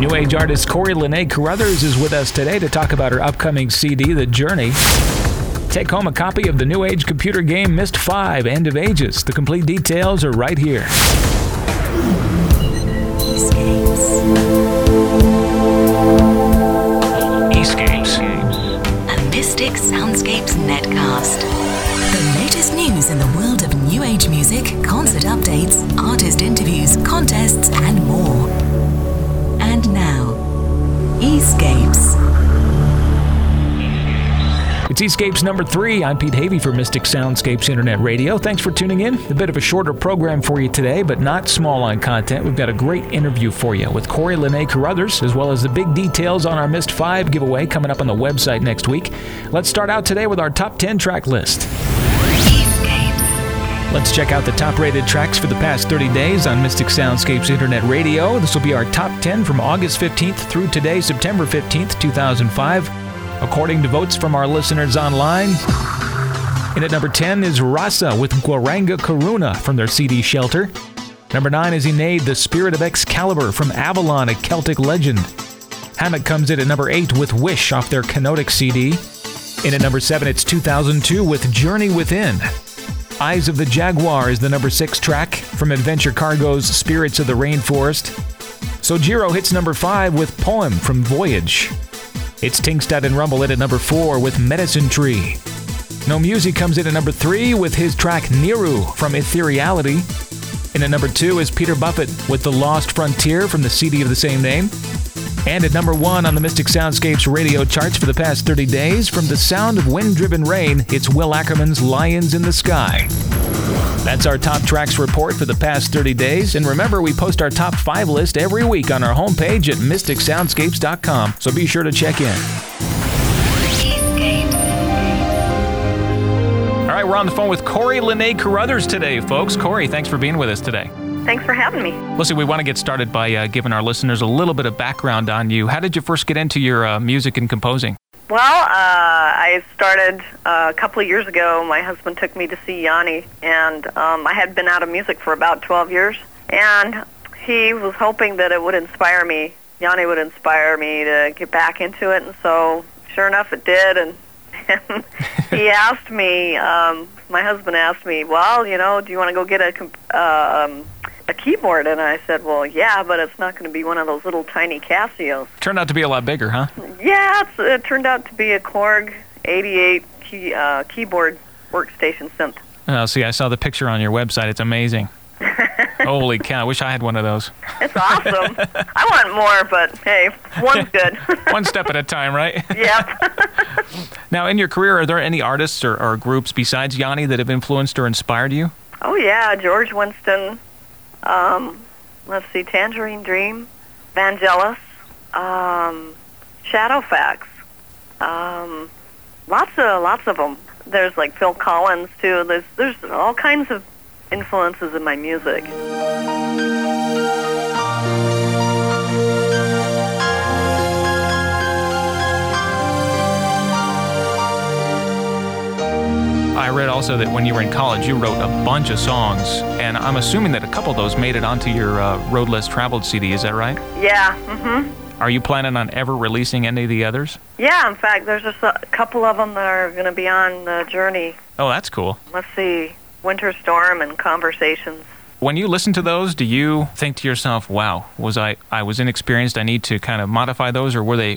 New Age artist Kori Linaé Carothers is with us today to talk about her upcoming CD, The Journey. Take home a copy of the New Age computer game Myst 5, End of Ages. The complete details are right here. eScapes. A Mystic Soundscapes netcast. The latest news in the world of New Age music, concert updates, artist interviews, contests, and more. And now, eScapes. It's eScapes number 3. I'm Pete Havy for Mystic Soundscapes Internet Radio. Thanks for tuning in. A bit of a shorter program for you today, but not small on content. We've got a great interview for you with Kori Linaé Carothers, as well as the big details on our Myst 5 giveaway coming up on the website next week. Let's start out today with our top 10 track list. Let's check out the top-rated tracks for the past 30 days on Mystic Soundscapes Internet Radio. This will be our top 10 from August 15th through today, September 15th, 2005. According to votes from our listeners online. In at number 10 is Rasa with Guaranga Karuna from their CD Shelter. Number 9 is Inade, The Spirit of Excalibur from Avalon, a Celtic legend. Hammock comes in at number 8 with Wish off their Kenotic CD. In at number 7, it's 2002 with Journey Within. Eyes of the Jaguar is the number 6 track from Adventure Cargo's Spirits of the Rainforest. Sojiro hits number 5 with Poem from Voyage. It's Tingstad and Rumble in at number 4 with Medicine Tree. Nomuzi comes in at number 3 with his track Niru from Ethereality. And at number 2 is Peter Buffett with The Lost Frontier from the CD of the same name. And at number 1 on the Mystic Soundscapes radio charts for the past 30 days, from the sound of wind-driven rain, it's Will Ackerman's Lions in the Sky. That's our top tracks report for the past 30 days. And remember, we post our top 5 list every week on our homepage at mysticsoundscapes.com, so be sure to check in. All right, we're on the phone with Kori Linaé Carothers today, folks. Kori, thanks for being with us today. Thanks for having me. Listen, we want to get started by giving our listeners a little bit of background on you. How did you first get into your music and composing? Well, I started a couple of years ago. My husband took me to see Yanni, and I had been out of music for about 12 years, and he was hoping that it would inspire me. Yanni would inspire me to get back into it, and so sure enough, it did, and he asked me, my husband asked me, well, you know, do you want to go get a keyboard? And I said, well, yeah, but it's not going to be one of those little tiny Casios. Turned out to be a lot bigger, huh? Yeah, it turned out to be a Korg 88 keyboard workstation synth. Oh, see, I saw the picture on your website. It's amazing. Holy cow, I wish I had one of those. It's awesome. I want more, but hey, one's good. One step at a time, right? Yep. Now, in your career, are there any artists or groups besides Yanni that have influenced or inspired you? Oh, yeah, George Winston. Let's see, Tangerine Dream, Vangelis, Shadowfax, lots of them. There's like Phil Collins too. There's all kinds of influences in my music. I read also that when you were in college, you wrote a bunch of songs, and I'm assuming that a couple of those made it onto your Road Less Traveled CD, is that right? Yeah. Mm-hmm. Are you planning on ever releasing any of the others? Yeah, in fact, there's just a couple of them that are going to be on the Journey. Oh, that's cool. Let's see, Winter Storm and Conversations. When you listen to those, do you think to yourself, wow, I was inexperienced, I need to kind of modify those, or were they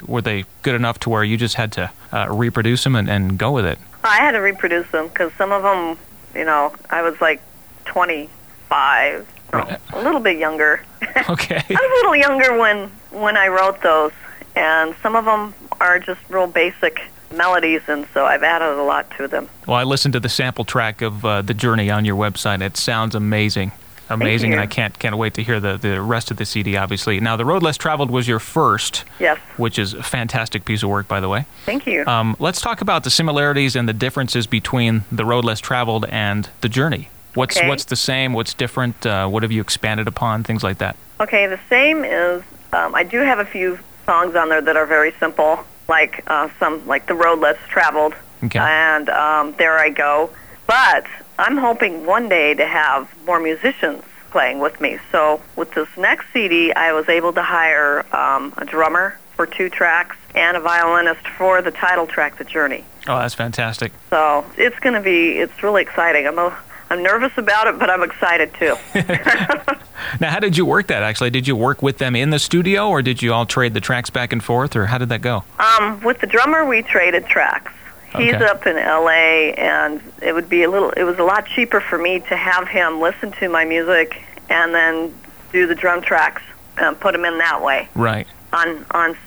good enough to where you just had to reproduce them and go with it? I had to reproduce them because some of them, you know, I was like 25, right. A little bit younger. Okay. I was a little younger when I wrote those, and some of them are just real basic melodies, and so I've added a lot to them. Well, I listened to the sample track of The Journey on your website. It sounds amazing. Amazing, and I can't wait to hear the rest of the CD, obviously. Now, The Road Less Traveled was your first, yes, which is a fantastic piece of work, by the way. Thank you. Let's talk about the similarities and the differences between The Road Less Traveled and The Journey. What's the same? What's different? What have you expanded upon? Things like that. Okay, the same is I do have a few songs on there that are very simple, like some like The Road Less Traveled, okay, and There I Go. But I'm hoping one day to have more musicians playing with me. So with this next CD, I was able to hire a drummer for two tracks and a violinist for the title track, The Journey. Oh, that's fantastic. So it's going to be, it's really exciting. I'm nervous about it, but I'm excited too. Now, how did you work that, actually? Did you work with them in the studio, or did you all trade the tracks back and forth, or how did that go? With the drummer, we traded tracks. He's up in L.A., and it was a lot cheaper for me to have him listen to my music and then do the drum tracks and put them in that way. Right. On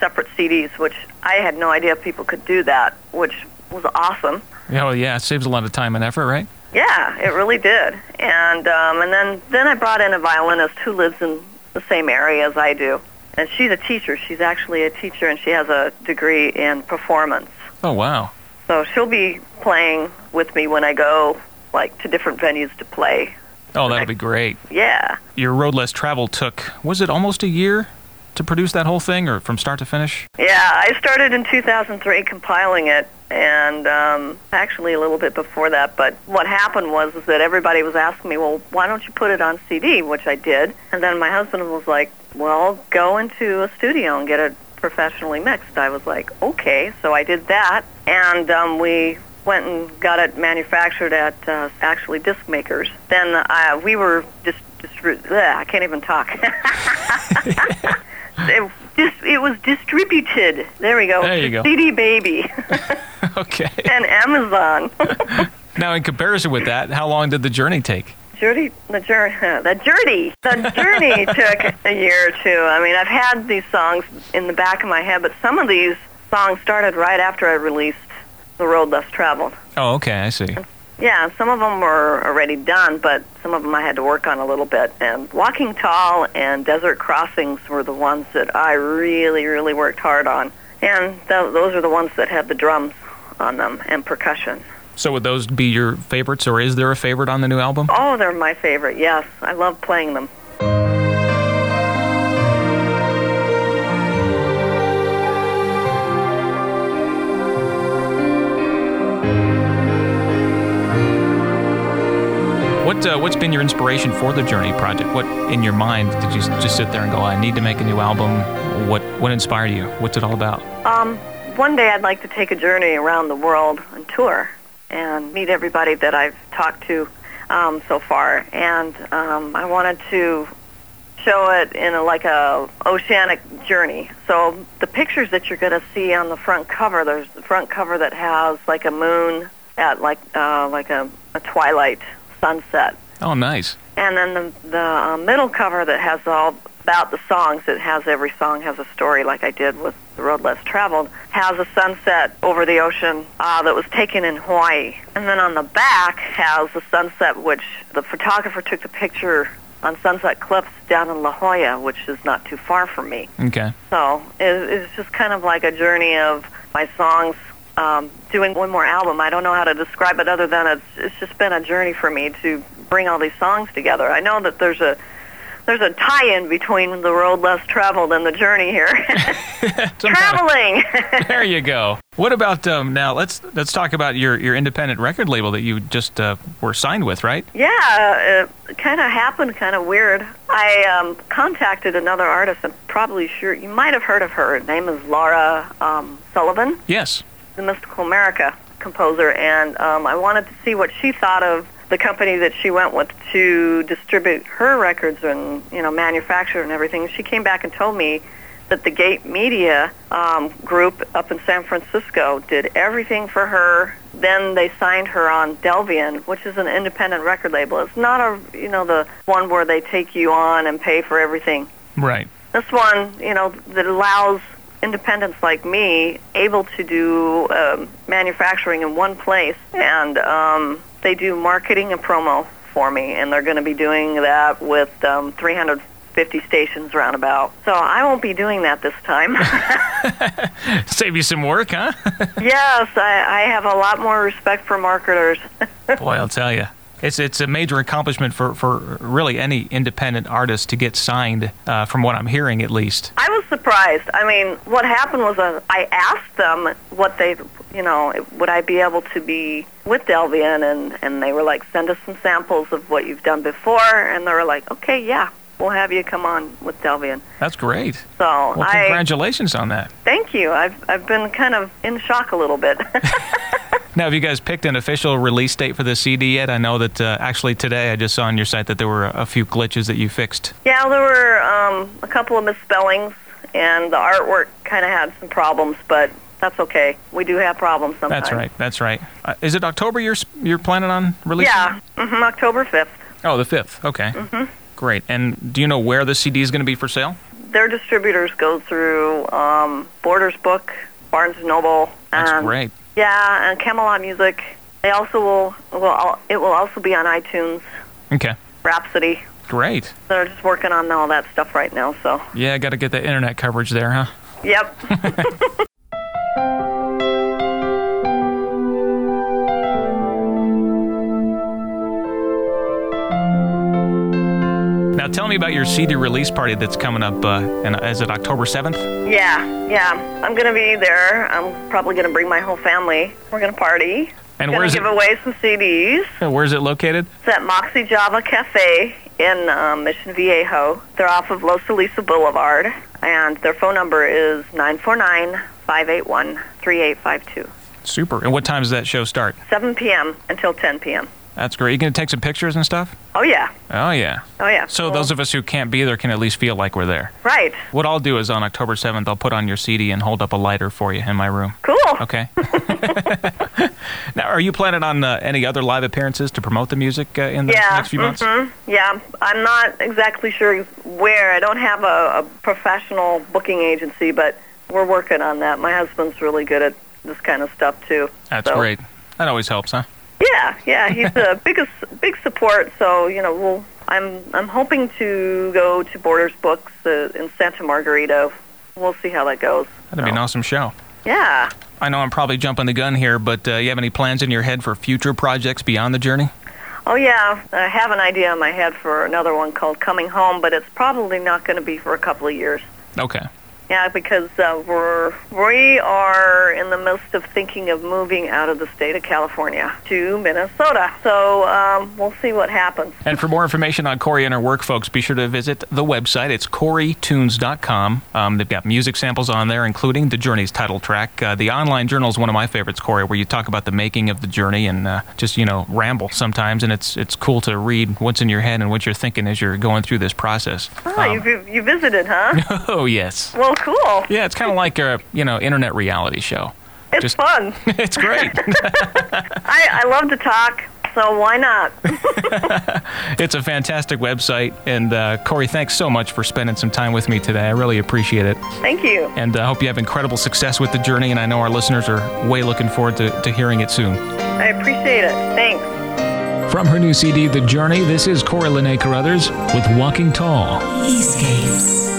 separate CDs, which I had no idea people could do that, which was awesome. Yeah, well, yeah, it saves a lot of time and effort, right? Yeah, it really did. And then I brought in a violinist who lives in the same area as I do, and she's a teacher. She's actually a teacher, and she has a degree in performance. Oh, wow. So she'll be playing with me when I go, to different venues to play. Oh, that'll be great. Yeah. Your road less travel took, was it almost a year to produce that whole thing, or from start to finish? Yeah, I started in 2003 compiling it, and actually a little bit before that, but what happened was that everybody was asking me, well, why don't you put it on CD, which I did, and then my husband was like, well, go into a studio and get it professionally mixed. I was like, okay, so I did that, and we went and got it manufactured at actually disc makers. Then we were I can't even talk. It was distributed. There we go. There you go. CD Baby. Okay. And Amazon. Now, in comparison with that, how long did the journey take? The journey took a year or two. I mean, I've had these songs in the back of my head, but some of these songs started right after I released The Road Less Traveled. Oh, okay, I see. Yeah, some of them were already done, but some of them I had to work on a little bit. And Walking Tall and Desert Crossings were the ones that I really, really worked hard on. And those are the ones that had the drums on them and percussion. So would those be your favorites, or is there a favorite on the new album? Oh, they're my favorite, yes. I love playing them. What's been your inspiration for the Journey project? What, in your mind, did you just sit there and go, I need to make a new album? What inspired you? What's it all about? One day I'd like to take a journey around the world and tour and meet everybody that I've talked to so far. And I wanted to show it in a oceanic journey. So the pictures that you're going to see on the front cover, there's the front cover that has a moon at a twilight sunset. Oh, nice. And then the middle cover that has all about the songs, it has every song has a story, like I did with The Road Less Traveled, has a sunset over the ocean that was taken in Hawaii. And then on the back has the sunset, which the photographer took the picture on Sunset Cliffs down in La Jolla, which is not too far from me. Okay. So it's just kind of like a journey of my songs. Doing one more album, I don't know how to describe it other than it's just been a journey for me to bring all these songs together. I know that there's a tie-in between The Road Less Traveled and The Journey here. Traveling! There you go. What about, now let's talk about your independent record label that you just were signed with, right? Yeah, it kind of happened kind of weird. I contacted another artist, I'm probably sure, you might have heard of her. Her name is Laura Sullivan. Yes. The Mystical America composer, and I wanted to see what she thought of the company that she went with to distribute her records and manufacture and everything. She came back and told me that the Gate Media group up in San Francisco did everything for her. Then they signed her on Delvian, which is an independent record label. It's not the one where they take you on and pay for everything. Right. This one, that allows independents like me able to do manufacturing in one place, and they do marketing and promo for me, and they're going to be doing that with 350 stations roundabout. So I won't be doing that this time. Save you some work, huh? Yes, I have a lot more respect for marketers. Boy, I'll tell you. It's a major accomplishment for really any independent artist to get signed, from what I'm hearing at least. I was surprised. I mean, what happened was I asked them what they you know, would I be able to be with Delvian? And they were like, send us some samples of what you've done before. And they were like, okay, yeah, we'll have you come on with Delvian. That's great. So well, congratulations on that. Thank you. I've been kind of in shock a little bit. Now, have you guys picked an official release date for the CD yet? I know that actually today I just saw on your site that there were a few glitches that you fixed. Yeah, there were a couple of misspellings, and the artwork kind of had some problems, but that's okay. We do have problems sometimes. That's right, that's right. Is it October you're planning on releasing? Yeah, October 5th. Oh, the 5th, okay. Mm-hmm. Great. And do you know where the CD is going to be for sale? Their distributors go through Borders Book, Barnes & Noble. That's great. Yeah, and Camelot Music. They also will also be on iTunes. Okay. Rhapsody. Great. They're just working on all that stuff right now, so. Yeah, got to get that internet coverage there, huh? Yep. Now, tell me about your CD release party that's coming up, and is it October 7th? Yeah. I'm going to be there. I'm probably going to bring my whole family. We're going to party. And where's going to give away some CDs. And where's it located? It's at Moxie Java Cafe in Mission Viejo. They're off of Los Alisa Boulevard, and their phone number is 949-581-3852. Super. And what time does that show start? 7 p.m. until 10 p.m. That's great. You going to take some pictures and stuff? Oh, yeah. So those of us who can't be there can at least feel like we're there. Right. What I'll do is on October 7th, I'll put on your CD and hold up a lighter for you in my room. Cool. Okay. Now, are you planning on any other live appearances to promote the music in the next few months? Yeah, I'm not exactly sure where. I don't have a professional booking agency, but we're working on that. My husband's really good at this kind of stuff, too. That's great. That always helps, huh? Yeah, he's a big support, so, you know, I'm hoping to go to Borders Books in Santa Margarita. We'll see how that goes. That'd be an awesome show. Yeah. I know I'm probably jumping the gun here, but you have any plans in your head for future projects beyond the journey? Oh, yeah. I have an idea in my head for another one called Coming Home, but it's probably not going to be for a couple of years. Okay. Yeah, because we are in the midst of thinking of moving out of the state of California to Minnesota. So we'll see what happens. And for more information on Kori and her work, folks, be sure to visit the website. It's KoriTunes.com. They've got music samples on there, including the Journey's title track. The online journal is one of my favorites, Kori, where you talk about the making of the journey and just, you know, ramble sometimes. And it's cool to read what's in your head and what you're thinking as you're going through this process. Oh, you visited, huh? Oh, yes. Well, cool. Yeah, it's kind of like a, you know, internet reality show. It's just fun. It's great. I love to talk, so why not? It's a fantastic website, and Kori, thanks so much for spending some time with me today. I really appreciate it. Thank you. And I hope you have incredible success with the journey, and I know our listeners are way looking forward to hearing it soon. I appreciate it. Thanks. From her new CD, The Journey, this is Kori Linaé Carothers with Walking Tall. eScapes.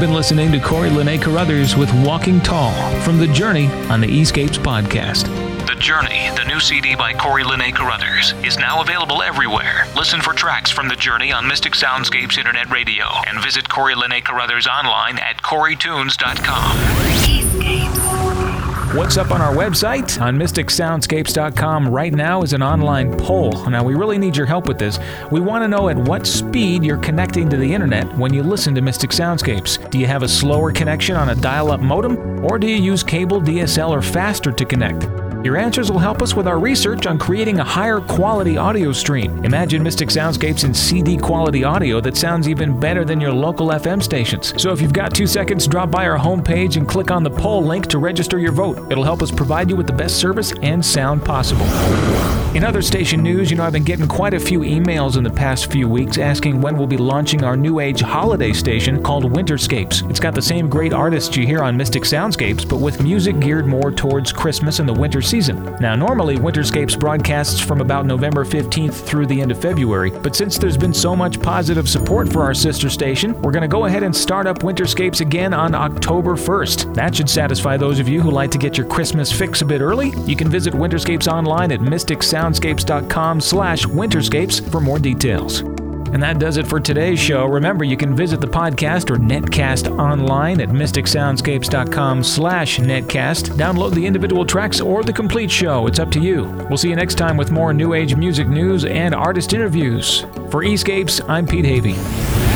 You've been listening to Kori Linaé Carothers with Walking Tall from The Journey on the eScapes podcast. The Journey, the new CD by Kori Linaé Carothers, is now available everywhere. Listen for tracks from The Journey on Mystic Soundscapes Internet Radio and visit Kori Linaé Carothers online at KoriTunes.com. What's up on our website? On mysticsoundscapes.com right now is an online poll. Now, we really need your help with this. We want to know at what speed you're connecting to the internet when you listen to Mystic Soundscapes. Do you have a slower connection on a dial-up modem? Or do you use cable, DSL, or faster to connect? Your answers will help us with our research on creating a higher quality audio stream. Imagine Mystic Soundscapes in CD quality audio that sounds even better than your local FM stations. So if you've got 2 seconds, drop by our homepage and click on the poll link to register your vote. It'll help us provide you with the best service and sound possible. In other station news, I've been getting quite a few emails in the past few weeks asking when we'll be launching our new age holiday station called Winterscapes. It's got the same great artists you hear on Mystic Soundscapes, but with music geared more towards Christmas and the winter season. Now, normally Winterscapes broadcasts from about November 15th through the end of February, but since there's been so much positive support for our sister station, we're going to go ahead and start up Winterscapes again on October 1st. That should satisfy those of you who like to get your Christmas fix a bit early. You can visit Winterscapes online at mysticsoundscapes.com/Winterscapes for more details. And that does it for today's show. Remember, you can visit the podcast or netcast online at mysticsoundscapes.com/netcast. Download the individual tracks or the complete show. It's up to you. We'll see you next time with more new age music news and artist interviews. For eScapes, I'm Pete Havy.